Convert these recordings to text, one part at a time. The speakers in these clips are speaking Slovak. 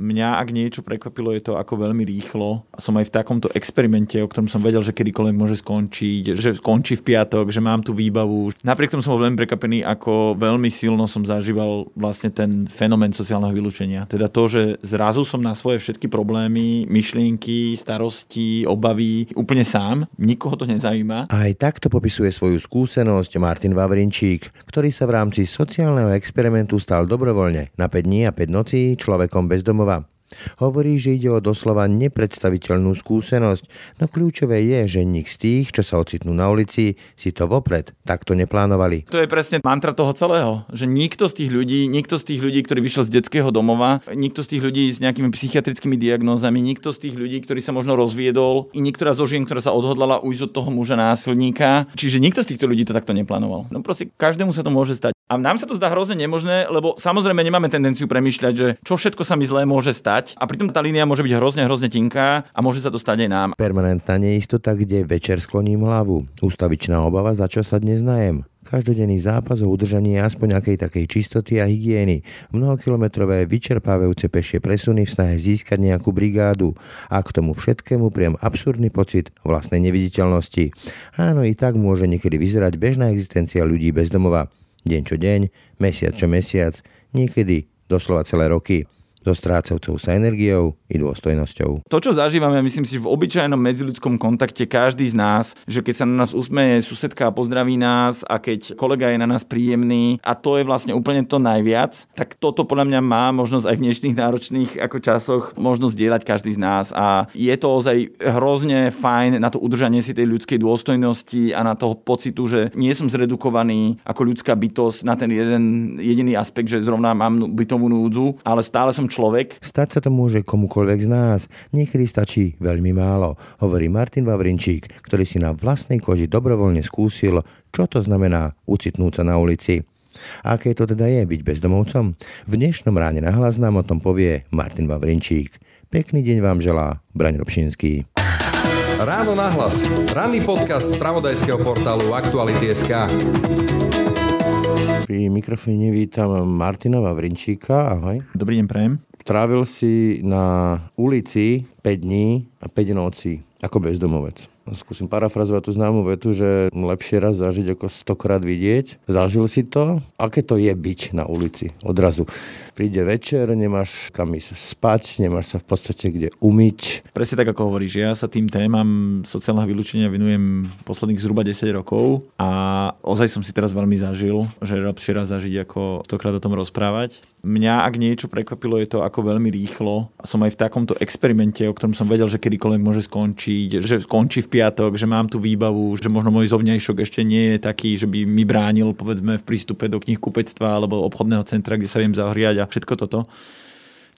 Mňa, ak niečo prekvapilo, je to, ako veľmi rýchlo. Som aj v takomto experimente, o ktorom som vedel, že kedykoľvek môže skončiť, že skončí v piatok, že mám tú výbavu. Napriek tomu som bol veľmi prekvapený, ako veľmi silno som zažíval vlastne ten fenomén sociálneho vylúčenia. Teda to, že zrazu som na svoje všetky problémy, myšlienky, starosti, obavy úplne sám. Nikoho to nezaujíma. Aj takto popisuje svoju skúsenosť Martin Vavrinčík, ktorý sa v rámci sociálneho experimentu stal dobrovoľne na 5 dní a 5 nocí človekom bez domova. Hovorí, že ide o doslova nepredstaviteľnú skúsenosť, no kľúčové je, že nik z tých, čo sa ocitnú na ulici, si to vopred takto neplánovali. To je presne mantra toho celého, že nikto z tých ľudí, ktorí vyšiel z detského domova, nikto z tých ľudí s nejakými psychiatrickými diagnózami, nikto z tých ľudí, ktorí sa možno rozviedol, i niektorá zo žien, ktorá sa odhodlala ujsť od toho muža násilníka, čiže nikto z týchto ľudí to takto neplánoval. No proste každému sa to môže stať. A nám sa to zdá hrozne nemožné, lebo samozrejme nemáme tendenciu premýšľať, že čo všetko sa mi zlé môže stať. A pritom tá línia môže byť hrozne tinká a môže sa to stať aj nám. Permanentná neistota, kde večer skloním hlavu. Ústavičná obava, za čo sa dnes najem. Každodenný zápas o udržanie aspoň akej takej čistoty a hygieny. Mnohokilometrové vyčerpávajúce pešie presuny v snahe získať nejakú brigádu a k tomu všetkému priam absurdný pocit vlastnej neviditeľnosti. Áno, i tak môže niekedy vyzerať bežná existencia ľudí bez domova. Deň čo deň, mesiac čo mesiac, niekedy doslova celé roky. So strácavcov sa energiou i dôstojnosťou. To, čo zažívame, myslím si, v obyčajnom medziľudskom kontakte každý z nás, že keď sa na nás usmeje susedka a pozdraví nás a keď kolega je na nás príjemný a to je vlastne úplne to najviac, tak toto podľa mňa má možnosť aj v dnešných náročných ako časoch možnosť dielať každý z nás a je to ozaj hrozne fajn na to udržanie si tej ľudskej dôstojnosti a na toho pocitu, že nie som zredukovaný ako ľudská bytosť na ten jeden jediný aspekt, že zrovna mám bytovú núdzu, ale stále som človek. Stať sa to môže komukoľvek z nás. Niekedy stačí veľmi málo, hovorí Martin Vavrinčík, ktorý si na vlastnej koži dobrovoľne skúsil, čo to znamená ucitnúť sa na ulici. Aké to teda je byť bezdomovcom? V dnešnom ráne nahlas nám o tom povie Martin Vavrinčík. Pekný deň vám želá Braňo Robšinský. Ráno nahlas. Ranný podcast spravodajského portálu Aktuality.sk. Pri mikrofóne vítam Martina Vavrinčíka. Ahoj. Dobrý deň, prajem. Trávil si na ulici 5 dní a 5 nocí ako bezdomovec. Skúsim parafrazovať tú známu vetu, že lepšie raz zažiť ako 100-krát vidieť. Zažil si to? Aké to je byť na ulici odrazu? Príde večer, nemáš kam ísť spať, nemáš sa v podstate kde umyť. Presne tak, ako hovoríš. Ja sa tým témam sociálneho vylúčenia venujem posledných zhruba 10 rokov a ozaj som si teraz veľmi zažil, že lepšie raz zažiť ako 100-krát o tom rozprávať. Mňa, ak niečo prekvapilo, je to, ako veľmi rýchlo som aj v takomto experimente, o ktorom som vedel, že kedykoľvek môže skončiť, že skončí v piatok, že mám tú výbavu, že možno môj zovňajšok ešte nie je taký, že by mi bránil, povedzme, v prístupe do knihkupectva alebo obchodného centra, kde sa viem zahriať a všetko toto.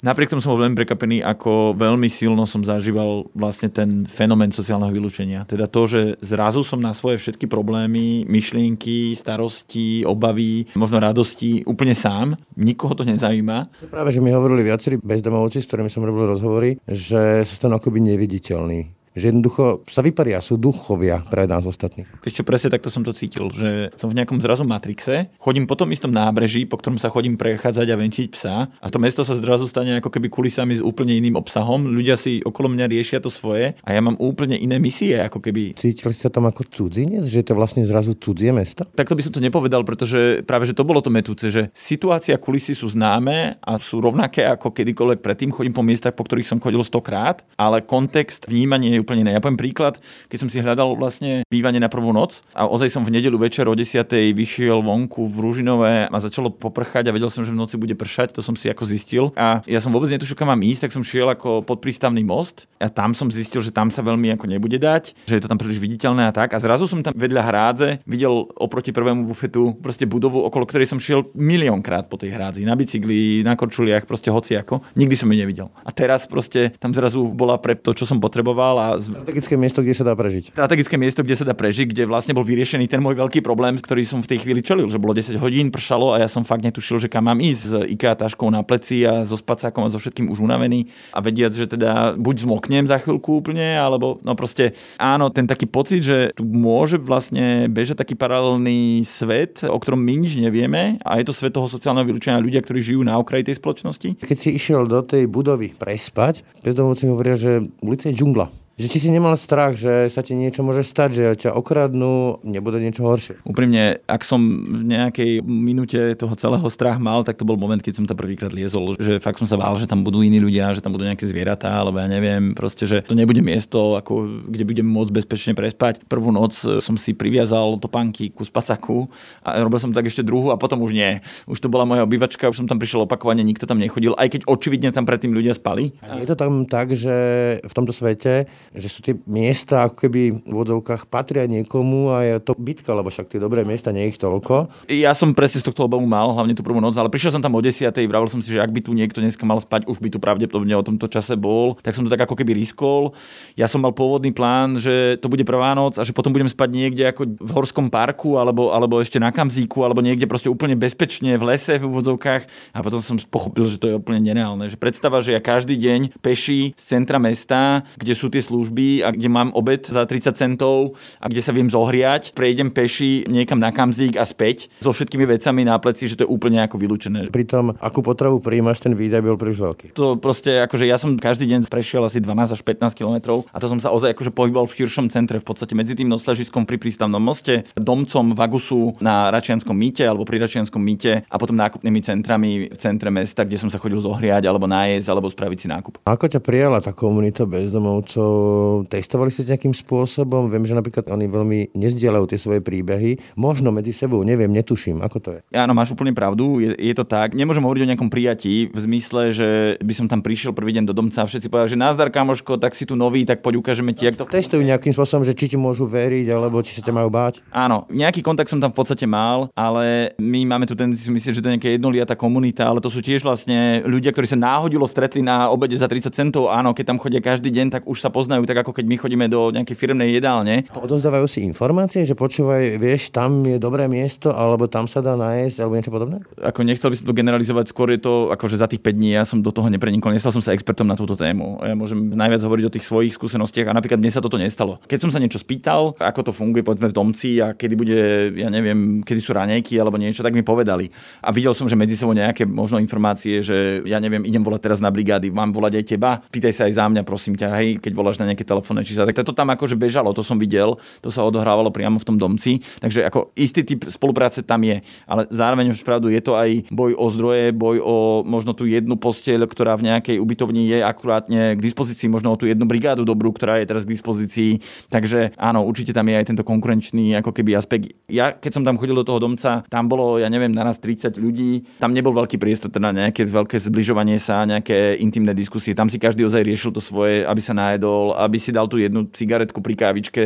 Napriek tomu som bol veľmi prekvapený, ako veľmi silno som zažíval vlastne ten fenomén sociálneho vylúčenia. Teda to, že zrazu som na svoje všetky problémy, myšlienky, starosti, obavy, možno radosti úplne sám. Nikoho to nezaujíma. Práve, že mi hovorili viacerí bezdomovci, s ktorými som robil rozhovory, že sa stanú akoby neviditeľní. Že jednoducho sa vyparia, sú duchovia pre nás ostatných. Vieš čo, presne takto som to cítil, že som v nejakom zrazu matrixe, chodím po tom istom nábreží, po ktorom sa chodím prechádzať a venčiť psa a to mesto sa zrazu stane ako keby kulisami s úplne iným obsahom, ľudia si okolo mňa riešia to svoje a ja mám úplne iné misie ako keby. Cítil si sa tam ako cudzinec, že to vlastne zrazu cudzie mesto? Takto by som to nepovedal, pretože práve že to bolo to metúce, že situácia kulisy sú známe a sú rovnaké ako kedykoľvek predtým, chodím po miestach, po ktorých som chodil 100-krát, ale kontext vnímanie úplne ne. Ja poviem príklad, keď som si hľadal vlastne bývanie na prvú noc a ozaj som v nedeľu večer o 10:00 vyšiel vonku v Ružinove a začalo poprchať a vedel som, že v noci bude pršať, to som si ako zistil. A ja som vôbec netušil, kam mám ísť, tak som šiel ako pod prístavný most a tam som zistil, že tam sa veľmi ako nebude dať, že je to tam príliš viditeľné a tak. A zrazu som tam vedľa hrádze videl oproti prvému bufetu proste budovu, okolo ktorej som šiel miliónkrát po tej hrádzi, na bicykli, na korčuliach, proste hociako. Nikdy som ju nevidel. A teraz proste tam zrazu bola pre to, čo som potreboval. A Strategické miesto, kde sa dá prežiť. Strategické miesto, kde sa dá prežiť, kde vlastne bol vyriešený ten môj veľký problém, ktorý som v tej chvíli čelil, že bolo 10 hodín, pršalo a ja som fakt netušil, že kam mám ísť s IKEA taškou na pleci a so spacákom a so všetkým už unavený a vediac, že teda buď zmoknem za chvíľku úplne, alebo no proste áno, ten taký pocit, že tu môže vlastne bežať taký paralelný svet, o ktorom my nič nevieme, a je to svet toho sociálneho vylúčenia, ľudia, ktorí žijú na okraji tej spoločnosti. Keď si išiel do tej budovy prespať, bezdomovci hovoria, že ulica je džungla. Že či si nemal strach, že sa ti niečo môže stať, že ťa okradnú, nebude niečo horšie. Úprimne, ak som v nejakej minúte toho celého strach mal, tak to bol moment, keď som tam prvýkrát liezol, že fakt som sa bál, že tam budú iní ľudia, že tam budú nejaké zvieratá, alebo ja neviem, proste že to nebude miesto, ako kde budem môcť bezpečne prespať. Prvú noc som si priviazal topánky ku spacaku a robil som tak ešte druhú a potom už nie. Už to bola moja obývačka, už som tam prišiel opakovane, nikto tam nechodil, aj keď očividne tam predtým ľudia spali. A nie je to tam tak, že v tomto svete, že sú tie miesta, ako keby v odzovkách patria niekomu a je to bitka, lebo však tie dobré miesta nie je ich toľko. Ja som presne z tohto obavu mal, hlavne tú prvú noc, ale prišiel som tam o 10:00, vravil som si, že ak by tu niekto dneska mal spať, už by tu pravdepodobne o tomto čase bol, tak som to tak ako keby riskol. Ja som mal pôvodný plán, že to bude prvá noc a že potom budem spať niekde ako v horskom parku alebo ešte na Kamzíku alebo niekde proste úplne bezpečne v lese v odzovkách, a potom som pochopil, že to je úplne nereálne, že predstava, že ja každý deň peší z centra mesta, kde sú tie služby a kde mám obed za 30 centov a kde sa viem zohriať, prejdem peši niekam na Kamzík a späť so všetkými vecami na pleci, že to je úplne ako vylúčené. Pritom, akú potravu prijímaš, ten výdaj bol príliš veľký. To proste, akože ja som každý deň prešiel asi 12 až 15 kilometrov a to som sa ozaj akože pohybal v širšom centre, v podstate medzi tým nocležiskom pri prístavnom moste, domcom Vagusu na Račianskom mýte alebo pri Račianskom mýte a potom nákupnými centrami v centre mesta, kde som sa chodil zohriať alebo nájsť alebo spraviť si nákup. Ako ťa prijala tá komunita bezdomovcov? Testovali ste nejakým spôsobom? Viem, že napríklad oni veľmi nezdieľajú tie svoje príbehy. Možno medzi sebou, neviem, netuším, ako to je. Áno, máš úplne pravdu, je to tak. Nemôžem hovoriť o nejakom prijatí v zmysle, že by som tam prišiel prvý deň do domca a všetci povedali, že nazdar kamoško, tak si tu nový, tak poď ukážeme ti, ako to. Testujú nejakým spôsobom, že či ti môžu veriť alebo či sa ťa majú báť. Áno, nejaký kontakt som tam v podstate mal, ale my máme tu tendenciu myslieť, že to je nejaká jednoliatá komunita, ale to sú tiež vlastne ľudia, ktorí sa náhodilo stretli na obede za 30 centov. Áno, keď tam chodia každý deň, tak už sa poznajú, tak ako keď my chodíme do nejakej firmnej jedálne. Odozdávajú si informácie, že počúvaj, vieš, tam je dobré miesto, alebo tam sa dá nájsť, alebo niečo podobné? Ako nechcel by som to generalizovať, skôr je to, akože za tých 5 dní ja som do toho neprenikol, nestal som sa expertom na túto tému. Ja môžem najviac hovoriť o tých svojich skúsenostiach a napríklad mne sa toto nestalo. Keď som sa niečo spýtal, ako to funguje, povedzme v domci a kedy bude, ja neviem, kedy sú raňajky alebo niečo, tak mi povedali. A videl som, že medzi sebou nejaké možno informácie, že ja neviem, idem volať teraz na brigády, mám volať aj teba. Pýtaj sa aj za mňa, prosím ťa, hej, keď voláš na nejaké telefónne čísla. Tak to tam akože bežalo, to som videl, to sa odohrávalo priamo v tom domci. Takže ako istý typ spolupráce tam je, ale zároveň už pravdu je to aj boj o zdroje, boj o možno tú jednu posteľ, ktorá v nejakej ubytovni je akurátne k dispozícii, možno o tú jednu brigádu dobrú, ktorá je teraz k dispozícii. Takže áno, určite tam je aj tento konkurenčný ako keby aspekt. Ja keď som tam chodil do toho domca, tam bolo, ja neviem, naraz 30 ľudí. Tam nebol veľký priestor teda nejaké veľké zbližovanie sa, nejaké intimné diskusie. Tam si každý ozaj riešil to svoje, aby sa najedol, aby si dal tú jednu cigaretku pri kávičke,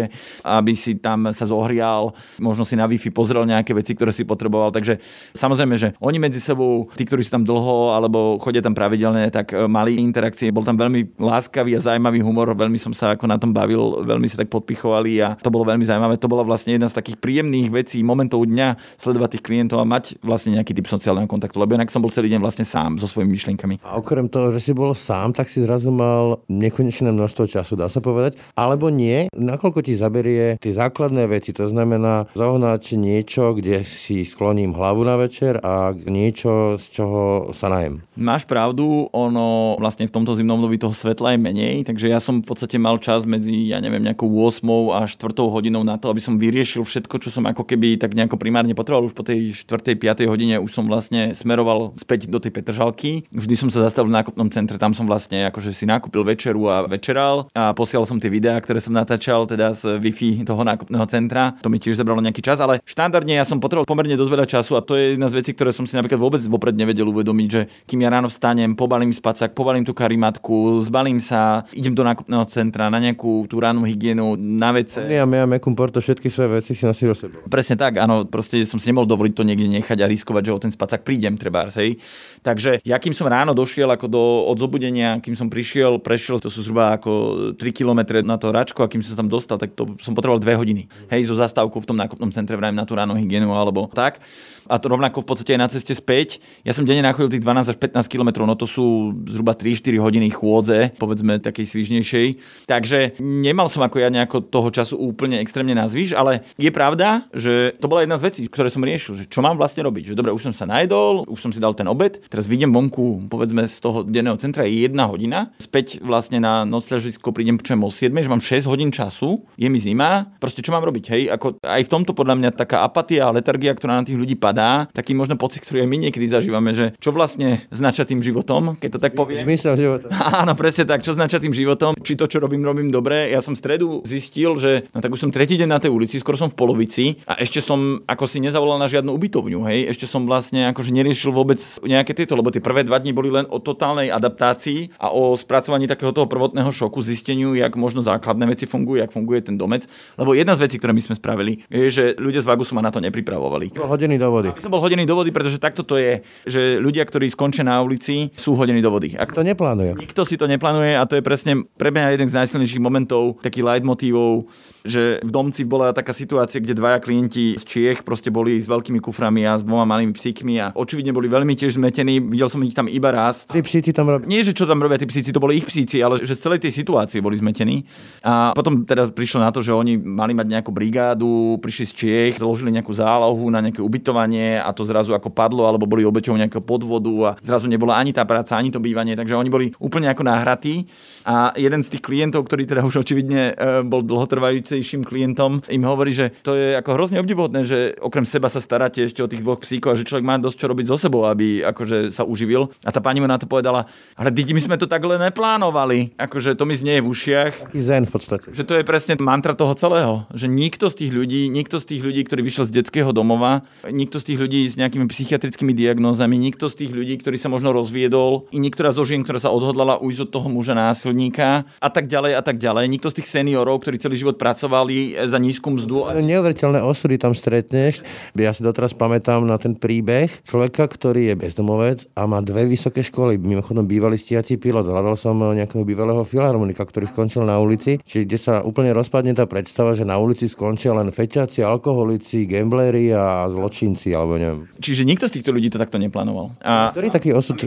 aby si tam sa zohrial, možno si na Wi-Fi pozrel nejaké veci, ktoré si potreboval. Takže samozrejme, že oni medzi sebou, tí, ktorí sú tam dlho alebo chodia tam pravidelne, tak mali interakcie. Bol tam veľmi láskavý a zaujímavý humor, veľmi som sa ako na tom bavil, veľmi sa tak podpichovali a to bolo veľmi zaujímavé. To bola vlastne jedna z takých príjemných vecí, momentov dňa sledovať tých klientov a mať vlastne nejaký typ sociálneho kontaktu, lebo inak som bol celý deň vlastne sám so svojimi myšlienkami. A okrem toho, že si bol sám, tak si zrazu mal nekonečné množstvo času, dá sa povedať, alebo nie, nakoľko ti zaberie tie základné veci, to znamená zohnať niečo, kde si skloním hlavu na večer a niečo, z čoho sa najem. Máš pravdu, ono vlastne v tomto zimnom období toho svetla je menej, takže ja som v podstate mal čas medzi, ja neviem, nejakou 8 a 4 hodinou na to, aby som vyriešil všetko, čo som ako keby tak nejako primárne potreboval. Už po tej 4. 5. hodine už som vlastne smeroval späť do tej Petržalky. Vždy som sa zastavil v nákupnom centre, tam som vlastne akože si nakúpil večeru a večeral. A posielal som tie videá, ktoré som natáčal teda z Wi-Fi toho nákupného centra. To mi tiež zabralo nejaký čas, ale štandardne ja som potreboval pomerne dosť veľa času a to je jedna z vecí, ktoré som si napríklad vôbec vopred nevedel uvedomiť, že kým ja ráno vstanem, pobalím spacák, pobalím tú karimatku, zbalím sa, idem do nákupného centra na nejakú tú ránu hygienu, na vece. Ja komporto všetky svoje veci si nosil sebou. Presne tak, áno, proste som si nemohol dovoliť to niekde nechať a riskovať, že o ten spacák prídem trebárs, hej. Takže ja kým som ráno došiel ako do odzobudenia, kým som prišiel, prešiel, to sú zhruba ako 3 kilometre na to Račko a kým som tam dostal, tak to som potreboval 2 hodiny. Hej, zo zastávku v tom nákupnom centre vrajím na tú ránu hygienu alebo tak. A to rovnako v podstate aj na ceste späť. Ja som denne nachodil tých 12 až 15 kilometrov, no to sú zhruba 3-4 hodiny chôdze, povedzme takej svižnejšej. Takže nemal som ako ja nejako toho času úplne extrémne nazvíš, ale je pravda, že to bola jedna z vecí, ktoré som riešil, že čo mám vlastne robiť. Že dobre, už som sa najedol, už som si dal ten obed, teraz vyjdem vonku, povedzme z toho denného centra je 1 hodina, späť vlastne na nocľažisko prídem o 7, že mám 6 hodín času, je mi zima, proste čo mám robiť, hej? Ako aj v tomto podľa mňa taká apatia a letargia, ktorá na tých ľudí padá, taký možno pocit, ktorý aj my niekedy zažívame, že čo vlastne znača tým životom, keď to tak poviem. Zmysel života. Áno, presne tak, čo znača tým životom, či to, čo robím dobre. Ja som v stredu zistil, že no tak už som tretí deň na tej ulici, skoro som v polovici a ešte som ako si nezavolal na žiadnu ubytovňu, hej? Ešte som vlastne akože neriešil vôbec nejaké tieto, lebo tie prvé 2 dni boli len o totálnej adaptácii a o spracovaní takého toho prvotného šoku, zisteniu, jak možno základné veci fungujú, jak funguje ten domec, lebo jedna z vecí, ktoré my sme spravili, je, že ľudia z Vagusu ma na to nepripravovali. Bol hodený do vody. Ja som bol hodený do vody, pretože takto to je, že ľudia, ktorí skončia na ulici, sú hodení do vody. Ak to neplánuje. Nikto si to neplánuje a to je presne pre mňa jeden z najsilnejších momentov, taký leitmotívov, že v domci bola taká situácia, kde dvaja klienti z Čiech proste boli s veľkými kuframi a s dvoma malými psíkmi a očividne boli veľmi tiež zmetení. Videl som ich tam iba raz. Tí psíci tam robia. Nie, že čo tam robia tí psíci, to boli ich psíci, ale že z celej tej situácie boli zmetení. A potom teda prišlo na to, že oni mali mať nejakú brigádu, prišli z Čiech, založili nejakú zálohu na nejaké ubytovanie a to zrazu ako padlo, alebo boli obeťou nejakého podvodu a zrazu nebola ani tá práca, ani to bývanie, takže oni boli úplne ako nahratí. A jeden z tých klientov, ktorý teda už očividne bol dlhotrvajúcejším klientom, im hovorí, že to je ako hrozne obdivuhodné, že okrem seba sa staráte ešte o tých dvoch psíkov a že človek má dosť čo robiť so sebou, aby akože sa uživil. A tá pani mu na to povedala: "Ale deti, my sme to takhle neplánovali." Akože to mi znie v ušiach. Taký zen v podstate. Že to je presne mantra toho celého, že nikto z tých ľudí, ktorí vyšiel z detského domova, nikto z tých ľudí s nejakými psychiatrickými diagnózami, nikto z tých ľudí, ktorí sa možno rozviedol, i niektorá zo žien, ktorá sa odhodlala ujsť od toho muža násilníka a tak ďalej, nikto z tých seniorov, ktorí celý život pracovali za nízku mzdu. Neuveriteľné osudy tam stretneš. Ja si doteraz pamätám na ten príbeh človeka, ktorý je bezdomovec a má 2 vysoké školy. Mimochodom bývalý stíhací pilot, hľadal som nejakého bývalého filharmonika, ktorý skončil na ulici, čiže kde sa úplne rozpadne tá predstava, že na ulici skončia len feťáci, alkoholici, gambleri a zločinci, alebo neviem. Čiže nikto z týchto ľudí to takto neplánoval. A ktorý taký osud?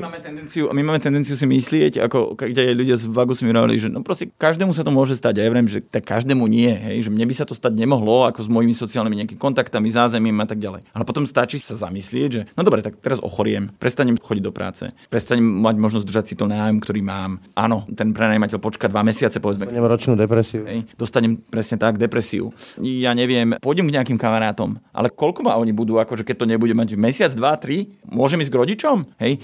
My máme tendenciu si myslieť, ako kde ľudia z Vagusu mi hovorili, že no proste každému sa to môže stať. A ja viem, že tak každému nie, hej, že mne by sa to stať nemohlo, ako s mojimi sociálnymi nejakými kontaktami, zázemím a tak ďalej. Ale potom stačí sa zamyslieť, že no dobre, tak teraz ochoriem, prestanem chodiť do práce, prestanem mať možnosť držať si to nájom, ktorý mám. Áno, ten prenajímateľ počká 2 mesiace, povedzme. Dostanem ročnú depresiu. Hej, dostanem presne tak depresiu. Ja neviem, pôjdem k nejakým kamarátom, ale koľko ma oni budú, akože keď to nebude mať mesiac, 2, 3, môžem ísť k rodičom, hej?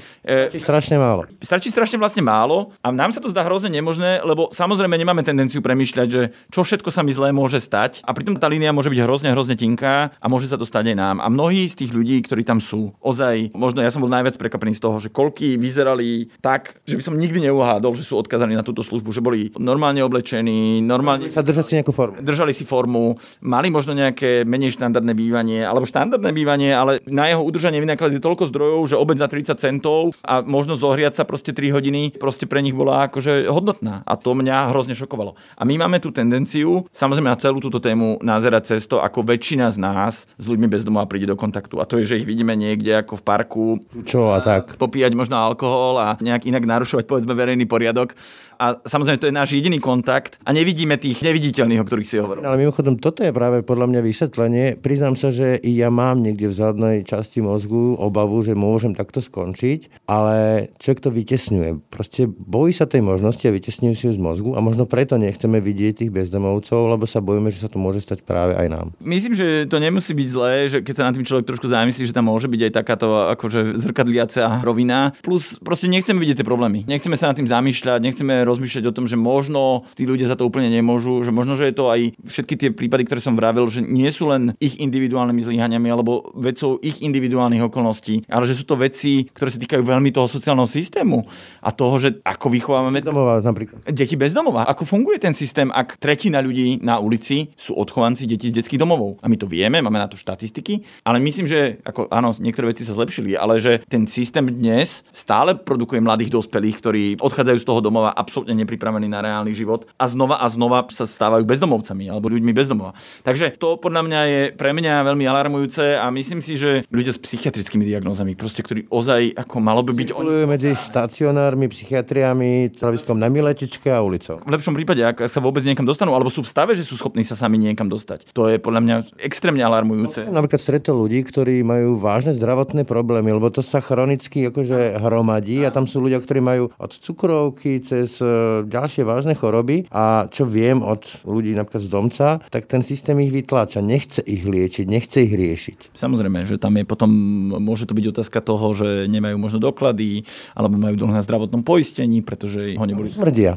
Stračí strašne vlastne málo a nám sa to zdá hrozne nemožné, lebo samozrejme nemáme tendenciu premýšľať, že čo všetko sa mi zlé môže stať, a pritom tá línia môže byť hrozne tenká a môže sa to stať aj nám. A mnohí z tých ľudí, ktorí tam sú, ozaj, možno ja som bol najviac prekvapený z toho, že koľkí vyzerali tak, že by som nikdy neuhádol, že sú odkazaní na túto službu, že boli normálne oblečení, normálne sa držali si formu, mali možno nejaké menej štandardné bývanie, alebo štandardné bývanie, ale na jeho udržanie vynakladali toľko zdrojov, že obed za 30 centov a možno zohriať sa proste 3 hodiny, proste pre nich bola akože hodnotná a to mňa hrozne šokovalo. A my máme tú tendenciu, samozrejme na celú túto tému nazerať cesto, ako väčšina z nás s ľuďmi bez domova príde do kontaktu. A to je, že ich vidíme niekde ako v parku, čo a tak popíjať možno alkohol a nejak inak narušovať povedzme verejný poriadok. A samozrejme to je náš jediný kontakt a nevidíme tých neviditeľných, o ktorých si hovoril. Ale mimochodom toto je práve podľa mňa vysvetlenie. Priznám sa, že i ja mám niekde v zadnej časti mozgu obavu, že môžem takto skončiť, ale človek to vytesňuje. Proste bojí sa tej možnosti a vytesňuje si ju z mozgu a možno preto nechceme vidieť tých bezdomovcov, lebo sa bojíme, že sa to môže stať práve aj nám. Myslím, že to nemusí byť zlé, že keď sa na tým človek trošku zamyslí, že tam môže byť aj takáto akože zrkadliaca rovina. Plus proste nechceme vidieť tie problémy. Nechceme sa nad tým zamýšľať, nechceme rozmýšľať o tom, že možno tí ľudia za to úplne nemôžu, že možno, že je to aj všetky tie prípady, ktoré som vravil, že nie sú len ich individuálnymi zlyhaniami alebo vecou ich individuálnych okolností, ale že sú to veci, ktoré sa týkajú veľmi toho sociálneho systému a toho, že ako vychovávame bezdomová, napríklad. Deti bezdomová, ako funguje ten systém, ak tretina ľudí na ulici sú odchovanci detí z detských domovov. A my to vieme, máme na to štatistiky, ale myslím, že ako áno, niektoré veci sa zlepšili, ale že ten systém dnes stále produkuje mladých dospelých, ktorí odchádzajú z toho domova absolútne nepripravení na reálny život a znova sa stávajú bezdomovcami alebo ľuďmi bezdomova. Takže to podľa mňa je pre mňa veľmi alarmujúce a myslím si, že ľudia s psychiatrickými diagnózami, proste ktorí ozaj ako malo by byť medzi stacionármi, psychiatriami, traviskom na Miletičke a ulicou. V lepšom prípade, ak sa vôbec niekam dostanú alebo sú v stave, že sú schopní sa sami niekam dostať. To je podľa mňa extrémne alarmujúce. Napríklad stretol ľudí, ktorí majú vážne zdravotné problémy, lebo to sa chronicky akože hromadí a tam sú ľudia, ktorí majú od cukrovky cez ďalšie vážne choroby a čo viem od ľudí napríklad z domca, tak ten systém ich vytláča, nechce ich liečiť, nechce ich riešiť. Samozrejme, že tam je potom môže to byť otázka toho, že nemajú možno doklady alebo majú dlh na zdravotnom poistení, pretože ho neboli smrdia.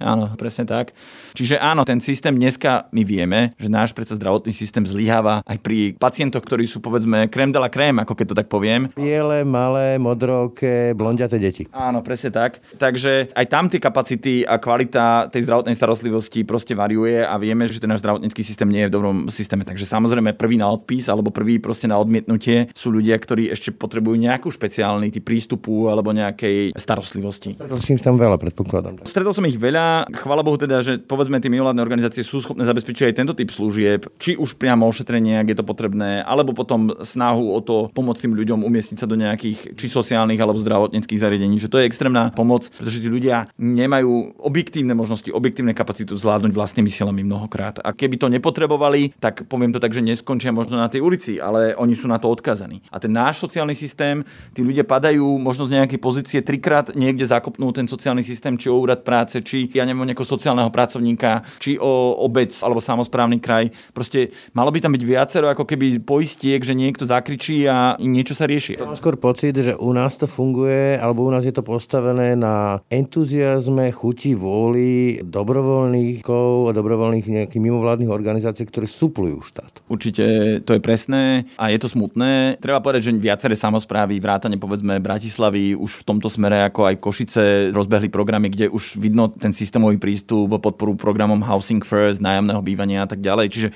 Áno, presne tak. Čiže áno, ten systém dneska my vieme, že náš predsa zdravotný systém zlyháva aj pri pacientoch, ktorí sú povedzme krém de la krém, ako keď to tak poviem. Biele, malé, modroké, blondiaté deti. Áno, presne tak. Takže aj tam tie kapacity a kvalita tej zdravotnej starostlivosti proste variuje a vieme, že ten náš zdravotnícky systém nie je v dobrom systéme. Takže samozrejme prvý na odpis alebo prvý proste na odmietnutie sú ľudia, ktorí ešte potrebujú nejakú špeciálny typ prístupu alebo nejakej starostlivosti. Stretol som ich tam veľa, predpokladám. Stretol som ich veľa. Chvála Bohu teda, že povedzme tie mimovládne organizácie sú schopné zabezpečiť aj tento typ služieb, či už priamo ošetrenie, ak je to potrebné, alebo potom snahu o to pomôcť tým ľuďom umiestniť sa do nejakých či sociálnych alebo zdravotníckych zariadení, že to je extrémna pomoc, pretože tí ľudia nemajú objektívne možnosti, objektívne kapacitu zvládnuť vlastnými silami mnohokrát. A keby to nepotrebovali, tak poviem to tak, že neskončia možno na tej ulici, ale oni sú na to odkázaní. A ten náš sociálny systém, tí ľudia padajú možno z nejakej pozície trikrát, niekde zakopnú ten sociálny systém, či o úrad práce, či ja neviem, nejakého sociálneho pracovníka, či o obec alebo samosprávny kraj. Proste malo by tam byť viacero ako keby poistiek, že niekto zakričí a niečo sa rieši. Mám skôr pocit, že u nás to funguje, alebo u nás je to postavené na entuziazme, chuti, vôli dobrovoľníkov a dobrovoľných nejakých mimovládnych organizácií, ktoré suplujú štát. Určite to je presné a je to smutné. Treba povedať, že viaceré samosprávy, vrátane povedzme Bratislavy, už v tomto smere ako aj Košice rozbehli programy, kde už vidno ten systémový prístup, podporu programom Housing First, nájomného bývania a tak ďalej. Čiže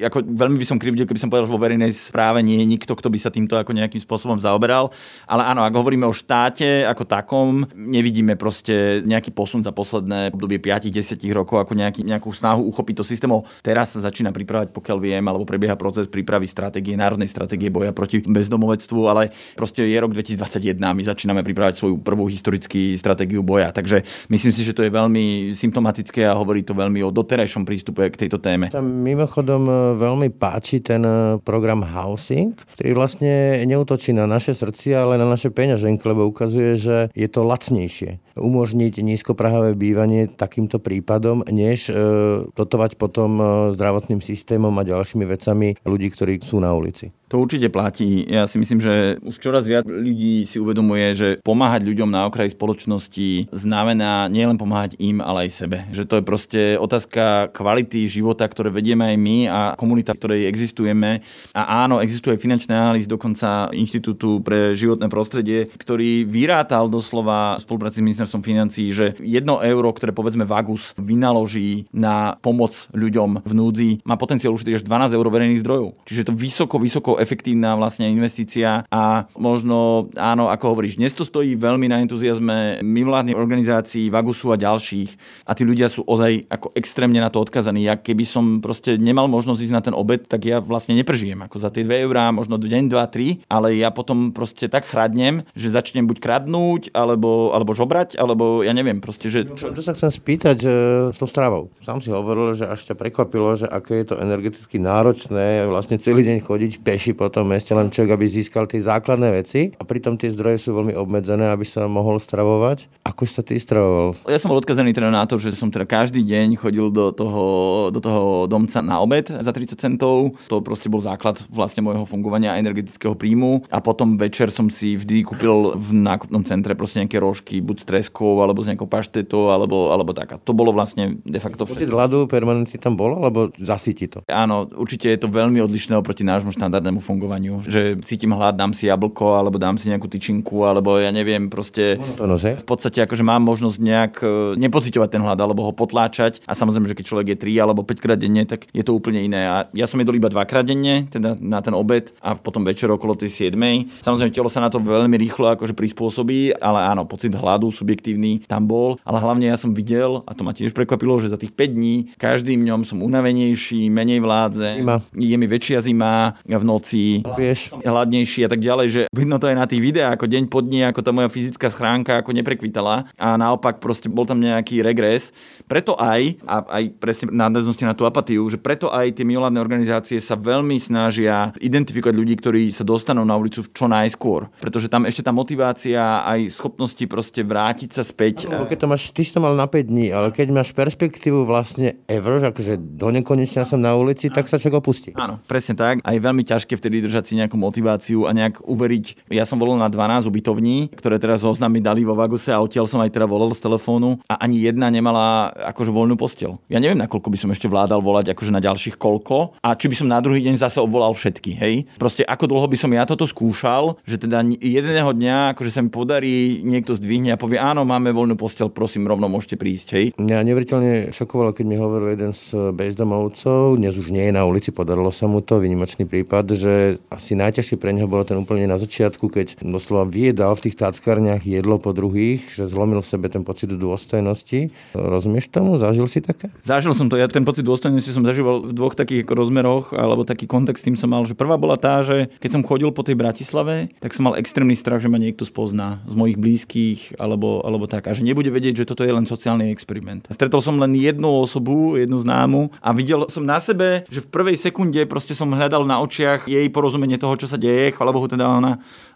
ako veľmi by som krivdil, keby som povedal, že vo verejnej správe nie je nikto, kto by sa týmto ako nejakým spôsobom zaoberal, ale áno, ak hovoríme o štáte ako takom, nevidíme proste nejaký posun za posledné obdobie 5-10 rokov, ako nejakú snahu uchopiť to systémov. Teraz sa začína pripravovať, pokiaľ viem, alebo prebieha proces prípravy stratégie, národnej stratégie boja proti bezdomovectvu, ale proste je rok 2021, my začíname pripravovať svoju prvú historickú stratégiu boja. Takže myslím si, že to je veľmi symptomatické a hovorí to veľmi o doterajšom prístupe k tejto téme. Tam mimochodom veľmi páči ten program Housing, ktorý vlastne neútočí na naše srdcia, ale na naše peňaženky, lebo ukazuje, že je to lacnejšie umožniť nízkoprahové bývanie takýmto prípadom, než dotovať potom zdravotným systémom a ďalšími vecami ľudí, ktorí sú na ulici. To určite platí. Ja si myslím, že už čoraz viac ľudí si uvedomuje, že pomáhať ľuďom na okraji spoločnosti znamená nielen pomáhať im, ale aj sebe. Že to je proste otázka kvality života, ktoré vedieme aj my a komunita, v ktorej existujeme. A áno, existuje finančný analýz dokonca Inštitútu pre životné prostredie, ktorý vyrátal doslova v spolupráci s ministerstvom financií, že 1 euro, ktoré povedzme Vagus vynaloží na pomoc ľuďom v núdzi, má potenciál ušetriť až 12 eur verejných zdrojov. Čiže to vysoko efektívna vlastne investícia a možno, áno, ako hovoríš, dnes to stojí veľmi na entuziazme mimovládnych organizácií, Vagusu a ďalších a tí ľudia sú ozaj ako extrémne na to odkazaní. Ja keby som proste nemal možnosť ísť na ten obed, tak ja vlastne neprežijem. Ako za tie 2 eurá, možno deň, 2, 3, ale ja potom proste tak chradnem, že začnem buď kradnúť, alebo žobrať, alebo ja neviem, proste, že... Čo sa chcem spýtať s tou stravou? Sám si hovoril, že až ťa prekvapilo, že aké je to energeticky náročné vlastne celý deň chodiť peši po tom meste, len človek, aby získal tie základné veci a pritom tie zdroje sú veľmi obmedzené, aby sa mohol stravovať. Ako sa ty stravoval? Ja som bol odkazaný teda na to, že som teda každý deň chodil do toho domca na obed za 30 centov. To proste bol základ vlastne môjho fungovania energetického príjmu a potom večer som si vždy kúpil v nákupnom centre proste nejaké rožky, buď s treskou, alebo s nejakou paštetou, alebo tak. A to bolo vlastne de facto všetko. Pocit hladu permanentne tam bolo, alebo zasytí to? Áno, určite je to veľmi odlišné oproti nášmu štandardnému fungovaniu, že cítim hlad, dám si jablko, alebo dám si nejakú tyčinku, alebo ja neviem, proste v podstate akože mám možnosť nejak nepociťovať ten hlad, alebo ho potláčať. A samozrejme, že keď človek je 3 alebo 5 krát denne, tak je to úplne iné. A ja som jedol iba 2-krát denne, teda na ten obed a potom večer okolo tej 7. Samozrejme, telo sa na to veľmi rýchlo akože prispôsobí, ale áno, pocit hladu sú subjektívny, tam bol, ale hlavne ja som videl, a to ma tiež prekvapilo, že za tých 5 dní každým dňom som unavenejší, menej vládze, je mi väčšia zima v noci, hladnejší a tak ďalej, že vidno to aj na tých videách, ako deň po dni, ako tá moja fyzická schránka ako neprekvitala a naopak proste bol tam nejaký regres. Preto aj presne nadväznosti na tú apatiu, že preto aj tie mimovládne organizácie sa veľmi snažia identifikovať ľudí, ktorí sa dostanú na ulicu čo najskôr, pretože tam ešte tá motivácia aj schopnosti proste vrátiť sa späť. No, keď to máš, ty si to mal na 5 dní, ale keď máš perspektívu vlastne ever, akože do nekonečna som na ulici, tak sa človek opustí. Áno, presne tak. A je veľmi ťažké vtedy držať si nejakú motiváciu a nejak uveriť. Ja som volal na 12 ubytovní, ktoré teraz oznami dali vo Vaguse a odtiaľ som aj teda volal z telefónu a ani jedna nemala akože voľnú posteľ. Ja neviem, na koľko by som ešte vládal volať, akože na ďalších koľko a či by som na druhý deň zase obvolal všetky, hej? Proste ako dlho by som ja toto skúšal, že teda jedného dňa, akože sa mi podarí, niekto zdvihne a povie: "Áno, máme voľnú posteľ, prosím, rovno môžete prísť", hej? Mňa neuveriteľne šokovalo, keď mi hovoril jeden z bezdomovcov, dnes už nie je na ulici, podarilo sa mu to, výnimočný prípad, že asi najťažšie pre neho bolo ten úplne na začiatku, keď doslova vyjedal v tých táckarniach jedlo po druhých, že zlomil v sebe ten pocit dôstojnosti. Rozumieš tomu? Zažil si také? Zažil som to. Ja ten pocit dôstojnosti som zažíval v dvoch takých rozmeroch, alebo taký kontext tým som mal, že prvá bola tá, že keď som chodil po tej Bratislave, tak som mal extrémny strach, že ma niekto spozná z mojich blízkych alebo tak, a že nebude vedieť, že toto je len sociálny experiment. A stretol som len jednu osobu, jednu známu, a videl som na sebe, že v prvej sekunde proste som hľadal na očiach jej porozumenie toho, čo sa deje. Chvála Bohu, teda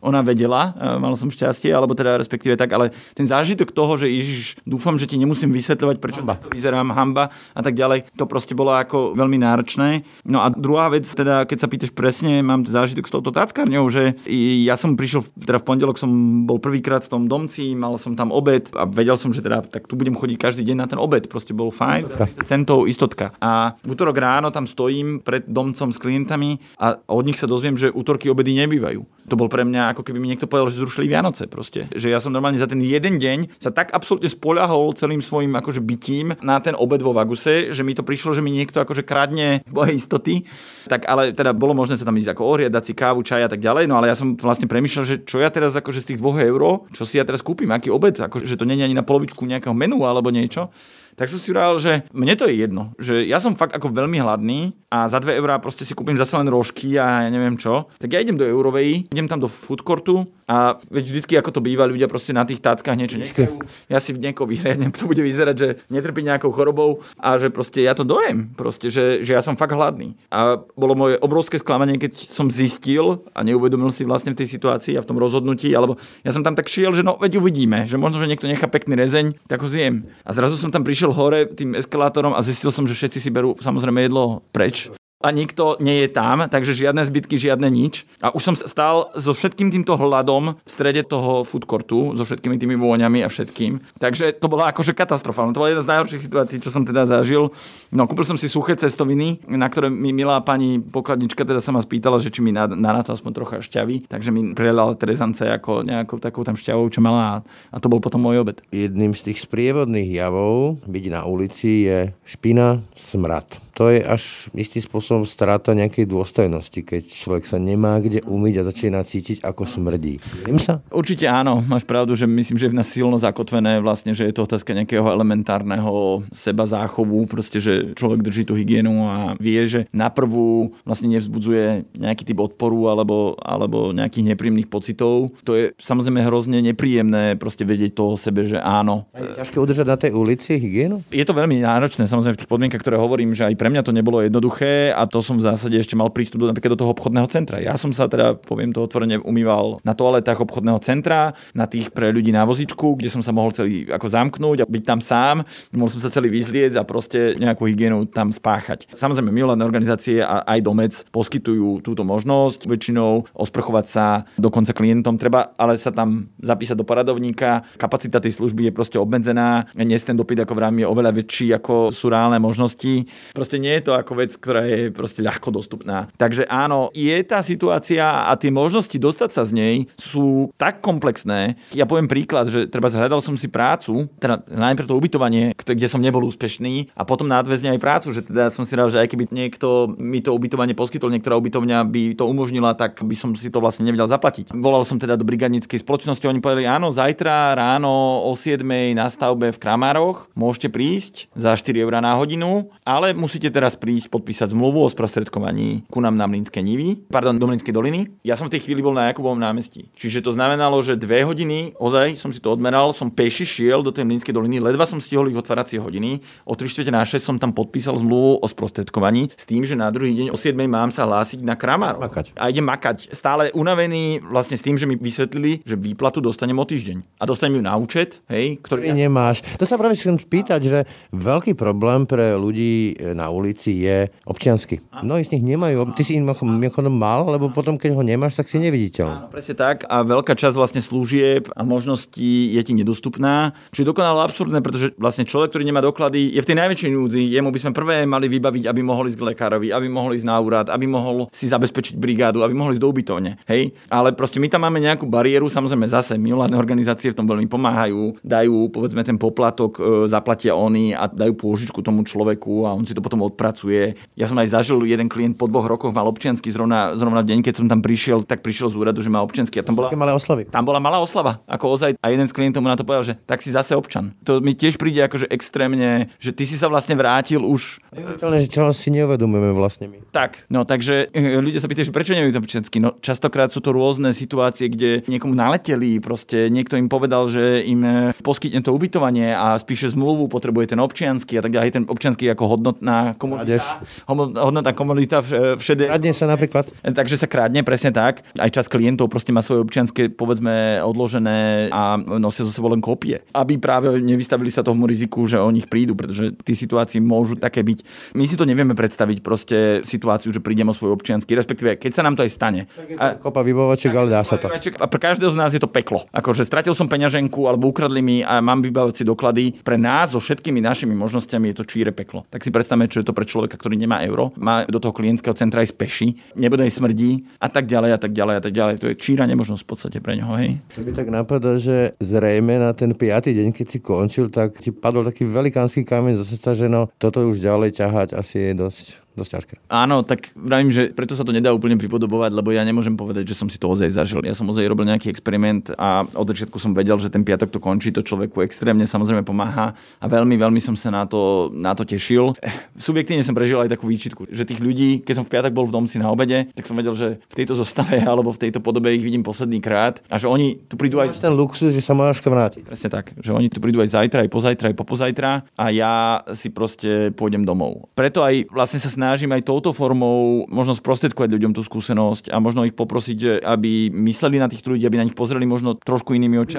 ona vedela, mal som šťastie, alebo teda respektíve tak, ale ten zážitok toho, že Ježiš, dúfam, že ti nemusím vysvetľovať, prečo to vyzerám, hanba a tak ďalej, to proste bolo ako veľmi náročné. No a druhá vec, teda keď sa pýtaš presne, mám zážitok s touto táckarňou, že ja som prišiel, teda v pondelok som bol prvýkrát v tom domci, mal som tam obed a vedel som, že teda tak tu budem chodiť každý deň na ten obed, proste bol fajn, centov istotka. A v utorok ráno tam stojím pred domcom s klientami a od nich sa dozviem, že utorky obedy nebývajú. To bol pre mňa ako keby mi niekto povedal, že zrušili Vianoce proste, že ja som normálne za ten jeden deň sa tak absolútne spoľahol celým svojím akože bytím na ten obed vo Vaguse, že mi to prišlo, že mi niekto akože kradne moje istoty. Tak ale teda bolo možné sa tam ísť ako ohriadať si kávu, čaj a tak ďalej. No ale ja som vlastne premýšľal, že čo ja teraz akože z tých 2 eur, čo si ja teraz kúpim, aký obed, akože to nie je ani na polovičku nejakého menu alebo niečo. Tak som si ural, že mne to je jedno, že ja som fakt ako veľmi hladný a za 2 eurá proste si kúpim zase len rožky a ja neviem čo. Tak ja idem do Eurovej, idem tam do foodcourtu a vždycky ako to býva, ľudia proste na tých táckach niečo nechcajú. Ja si v niekoho vyhľadnem, to bude vyzerať, že netrpí nejakou chorobou a že proste ja to dojem, proste, že ja som fakt hladný. A bolo moje obrovské sklamanie, keď som zistil a neuvedomil si vlastne v tej situácii a v tom rozhodnutí, alebo ja som tam tak šiel, že no veď uvidíme, že možno že niekto nechá pekný rezeň, tak ho zjem. A zrazu som tam prišiel hore tým eskalátorom a zistil som, že všetci si berú samozrejme jedlo preč. A nikto nie je tam, takže žiadne zbytky, žiadne nič. A už som stál so všetkým týmto hladom v strede toho foodcourtu, so všetkými tými vôňami a všetkým. Takže to bola akože katastrofálne. To bola jedna z najhorších situácií, čo som teda zažil. No, kúpil som si suché cestoviny, na ktoré mi milá pani pokladnička teda sa ma spýtala, že či mi na to aspoň trocha šťavy. Takže mi prelala trezance ako nejakou takou tam šťavou, čo mala, a to bol potom môj obed. Jedným z tých sprievodných javov vidí na ulici je špina, smrad. To je až istý spôsob stráta nejakej dôstojnosti, keď človek sa nemá kde umyť a začína cítiť, ako smrdí. Viem sa? Určite áno, máš pravdu, že myslím, že je v nás silno zakotvené vlastne, že je to otázka nejakého elementárneho seba záchovu, proste, že človek drží tú hygienu a vie, že naprvu vlastne nevzbudzuje nejaký typ odporu alebo nejakých nepríjemných pocitov. To je samozrejme hrozne nepríjemné proste vedieť to o sebe, že áno. A je ťažké udržať na tej ulici hygienu? Je to veľmi náročné, samozrejme v tých podmienkach, ktoré hovorím, že aj pre mňa to nebolo jednoduché a to som v zásade ešte mal prístup napríklad do toho obchodného centra. Ja som sa teda, poviem to otvorene, umýval na toaletách obchodného centra, na tých pre ľudí na vozičku, kde som sa mohol celý ako zamknúť a byť tam sám, mohol som sa celý vyzliecť a proste nejakú hygienu tam spáchať. Samozrejme, mimovládne organizácie a aj Domec poskytujú túto možnosť, väčšinou osprchovať sa dokonca klientom treba, ale sa tam zapísať do paradovníka. Kapacita tej služby je proste obmedzená. Dnes ten dopyt ako v ráme je oveľa väčší ako sú reálne možnosti. Proste proste nie je to ako vec, ktorá je proste ľahko dostupná. Takže áno, je tá situácia a tie možnosti dostať sa z nej sú tak komplexné. Ja poviem príklad, že treba hľadal som si prácu, teda najprv to ubytovanie, kde som nebol úspešný a potom nadväzne aj prácu, že teda som si rád, že aj keby niekto mi to ubytovanie poskytol, niektorá ubytovňa by to umožnila, tak by som si to vlastne nevedel zaplatiť. Volal som teda do brigádnickej spoločnosti, oni povedali: "Áno, zajtra ráno o 7:00 na stavbe v Kramároch môžete prísť za 4 € na hodinu, ale musíte teraz prísť podpísať zmluvu o sprostredkovaní ku nám na do Mlynskej doliny." Ja som v tej chvíli bol na Jakubovom námestí. Čiže to znamenalo, že 2 hodiny, ozaj som si to odmeral, som peši šiel do tej Mlynskej doliny, ledva som stihol ich otváracie hodiny. O 15:45 som tam podpísal zmluvu o sprostredkovaní s tým, že na druhý deň o 7:00 mám sa hlásiť na Kramároch. A idem makať. Stále unavený vlastne s tým, že mi vysvetlili, že výplatu dostanem o týždeň. A dostanem ju na účet, hej, ktorý nemáš. To sa práve chcem spýtať, že veľký problém pre ľudí na ulici je občiansky. Mnohí z nich nemajú. Ty si im mal, lebo potom, keď ho nemáš, tak si neviditeľný. Áno, presne tak. A veľká časť vlastne služieb a možností je ti nedostupná. Čo je dokonale absurdné, pretože vlastne človek, ktorý nemá doklady, je v tej najväčšej núdzi. Jemu by sme prvé mali vybaviť, aby mohol ísť k lekárovi, aby mohol ísť na úrad, aby mohol si zabezpečiť brigádu, aby mohol ísť do ubytovne, hej? Ale proste my tam máme nejakú bariéru, samozrejme zase mimovládne organizácie v tom veľmi pomáhajú, dajú povedzme ten poplatok, zaplatia oni a dajú pôžičku tomu človeku a on si to potom odpracuje. Ja som aj zažil, jeden klient po 2 rokoch mal občiansky zrovna v deň, keď som tam prišiel, tak prišiel z úradu, že má občiansky. A tam bola malá oslava. Tam bola malá oslava, ako ozaj. A jeden z klientov mu na to povedal, že tak si zase občan. To mi tiež príde akože extrémne, že ty si sa vlastne vrátil už. Neuveriteľné, že čo si neuvedomujeme vlastne my. Tak, no takže ľudia sa pýtajú, prečo nemajú občiansky. No častokrát sú to rôzne situácie, kde niekomu naleteli, proste niekto im povedal, že im poskytne to ubytovanie a spíše zmluvu, potrebuje ten občiansky a tak ďalej. Ten občiansky ako hodnotná komodita. Hodnotná komodita všade. Takže sa krádne, presne tak. Aj čas klientov proste má svoje občianske, povedzme, odložené a nosia zo sebou len kopie. Aby práve nevystavili sa tomu riziku, že o nich prídu, pretože tie situácie môžu také byť. My si to nevieme predstaviť, proste situáciu, že prídeme o svoj občiansky, respektíve keď sa nám to aj stane. A kopa vybavovačiek, ale dá sa to. A pre každého z nás je to peklo. Akože stratil som peňaženku alebo ukradli mi a mám vybavovacie doklady. Pre nás so všetkými našimi možnosťami je to číre peklo. Tak si predstavme, čo je to pre človeka, ktorý nemá euro, má do toho klientského centra aj speši. Nebodaj smrdí a tak ďalej a tak ďalej a tak ďalej. To je číra nemožnosť v podstate pre neho, hej. To by tak napadlo, že zrejme na ten 5. deň, keď si končil, tak ti padol taký velikánsky kameň zo srdca, že no, toto už ďalej ťahať asi je dosť ťažké. Áno, tak vravím, že preto sa to nedá úplne pripodobovať, lebo ja nemôžem povedať, že som si to ozaj zažil. Ja som ozaj robil nejaký experiment a od začiatku som vedel, že ten piatok to končí, to človeku extrémne samozrejme pomáha a veľmi, veľmi som sa na to tešil. Subjektívne som prežil aj takú výčitku, že tých ľudí, keď som v piatok bol v domci na obede, tak som vedel, že v tejto zostave alebo v tejto podobe ich vidím posledný krát a že oni tu prídu aj ten luxus, že sa môžeš vrátiť. Presne tak, že oni tu prídu aj zajtra, aj pozajtra, aj popozajtra a ja si proste pôjdem domov. Preto aj vlastne sa snažím aj touto formou možno sprostredkovať ľuďom tú skúsenosť a možno ich poprosiť, aby mysleli na tých ľudí, aby na nich pozreli možno trošku inými očami. Aby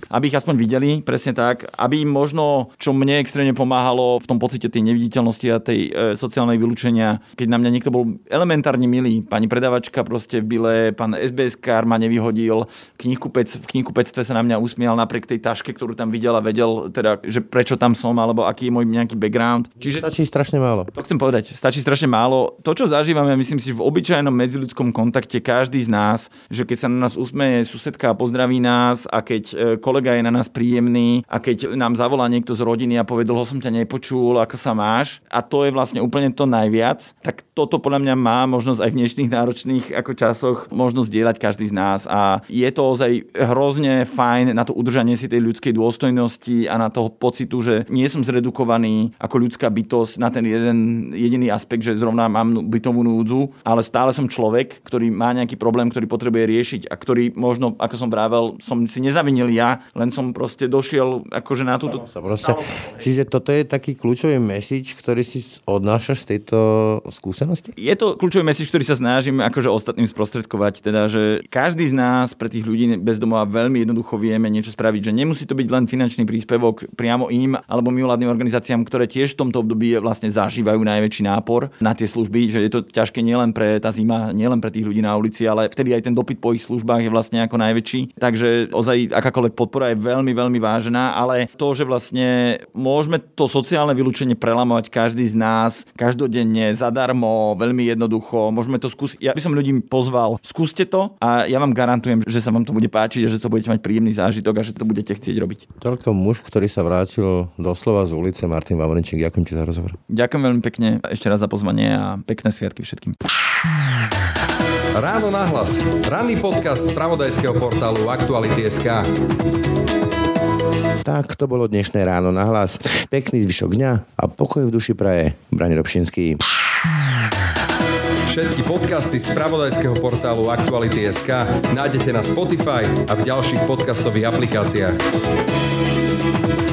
ich aspoň videli, presne tak. Aby im možno, čo mne extrémne pomáhalo v tom pocite tej neviditeľnosti a tej sociálnej vylúčenia, keď na mňa niekto bol elementárne milý, pani predavačka proste v bile, pán SBS-kár ma nevyhodil, v knihkupectve sa na mňa usmial napriek tej taške, ktorú tam videl a vedel, teda, že prečo tam som alebo aký je môj nejaký background. Čiže stačí strašne málo. To chcem povedať, strašne málo. To, čo zažívame, myslím si, v obyčajnom medziľudskom kontakte každý z nás, že keď sa na nás usmeje susedka a pozdraví nás a keď kolega je na nás príjemný a keď nám zavolá niekto z rodiny a povie, dlho som ťa nepočul, ako sa máš, a to je vlastne úplne to najviac, tak toto podľa mňa má možnosť aj v dnešných náročných ako časoch možnosť zdieľať každý z nás a je to ozaj hrozne fajn na to udržanie si tej ľudskej dôstojnosti a na toho pocitu, že nie som zredukovaný ako ľudská bytosť na ten jeden jediný aspekt, že zrovna mám bytovú núdzu, ale stále som človek, ktorý má nejaký problém, ktorý potrebuje riešiť a ktorý možno, ako som vravel, som si nezavinil ja, len som proste došiel akože na túto... Čiže toto je taký kľúčový message, ktorý si odnášaš z tejto skúsenosti? Je to kľúčový message, ktorý sa snažím akože ostatným sprostredkovať, teda, že každý z nás pre tých ľudí bez domova veľmi jednoducho vieme niečo spraviť, že nemusí to byť len finančný príspevok priamo im alebo mimovládnym organizáciám, ktoré tiež v tomto období vlastne zažívajú najväčší nápor nápor na tie služby, že je to ťažké nielen pre tá zima, nielen pre tých ľudí na ulici, ale vtedy aj ten dopyt po ich službách je vlastne ako najväčší. Takže ozaj akákoľvek podpora je veľmi, veľmi vážená, ale to, že vlastne môžeme to sociálne vylúčenie prelamovať každý z nás každodenne zadarmo, veľmi jednoducho. Môžeme to skúsiť. Ja by som ľudí pozval, skúste to a ja vám garantujem, že sa vám to bude páčiť, že to budete mať príjemný zážitok a že to budete chcieť robiť. Toľko muž, ktorý sa vrátil doslova z ulice, Martin Vavrinčík. Ďakujem ti za rozhovor. Ďakujem veľmi pekne ešte raz za pozvanie a pekné sviatky všetkým. Ráno nahlas. Ranný podcast z spravodajského portálu Aktuality.sk. Tak to bolo dnešné Ráno nahlas. Pekný zvyšok dňa a pokoj v duši praje Braňo Dobšinský. Všetky podcasty z spravodajského portálu Aktuality.sk nájdete na Spotify a v ďalších podcastových aplikáciách.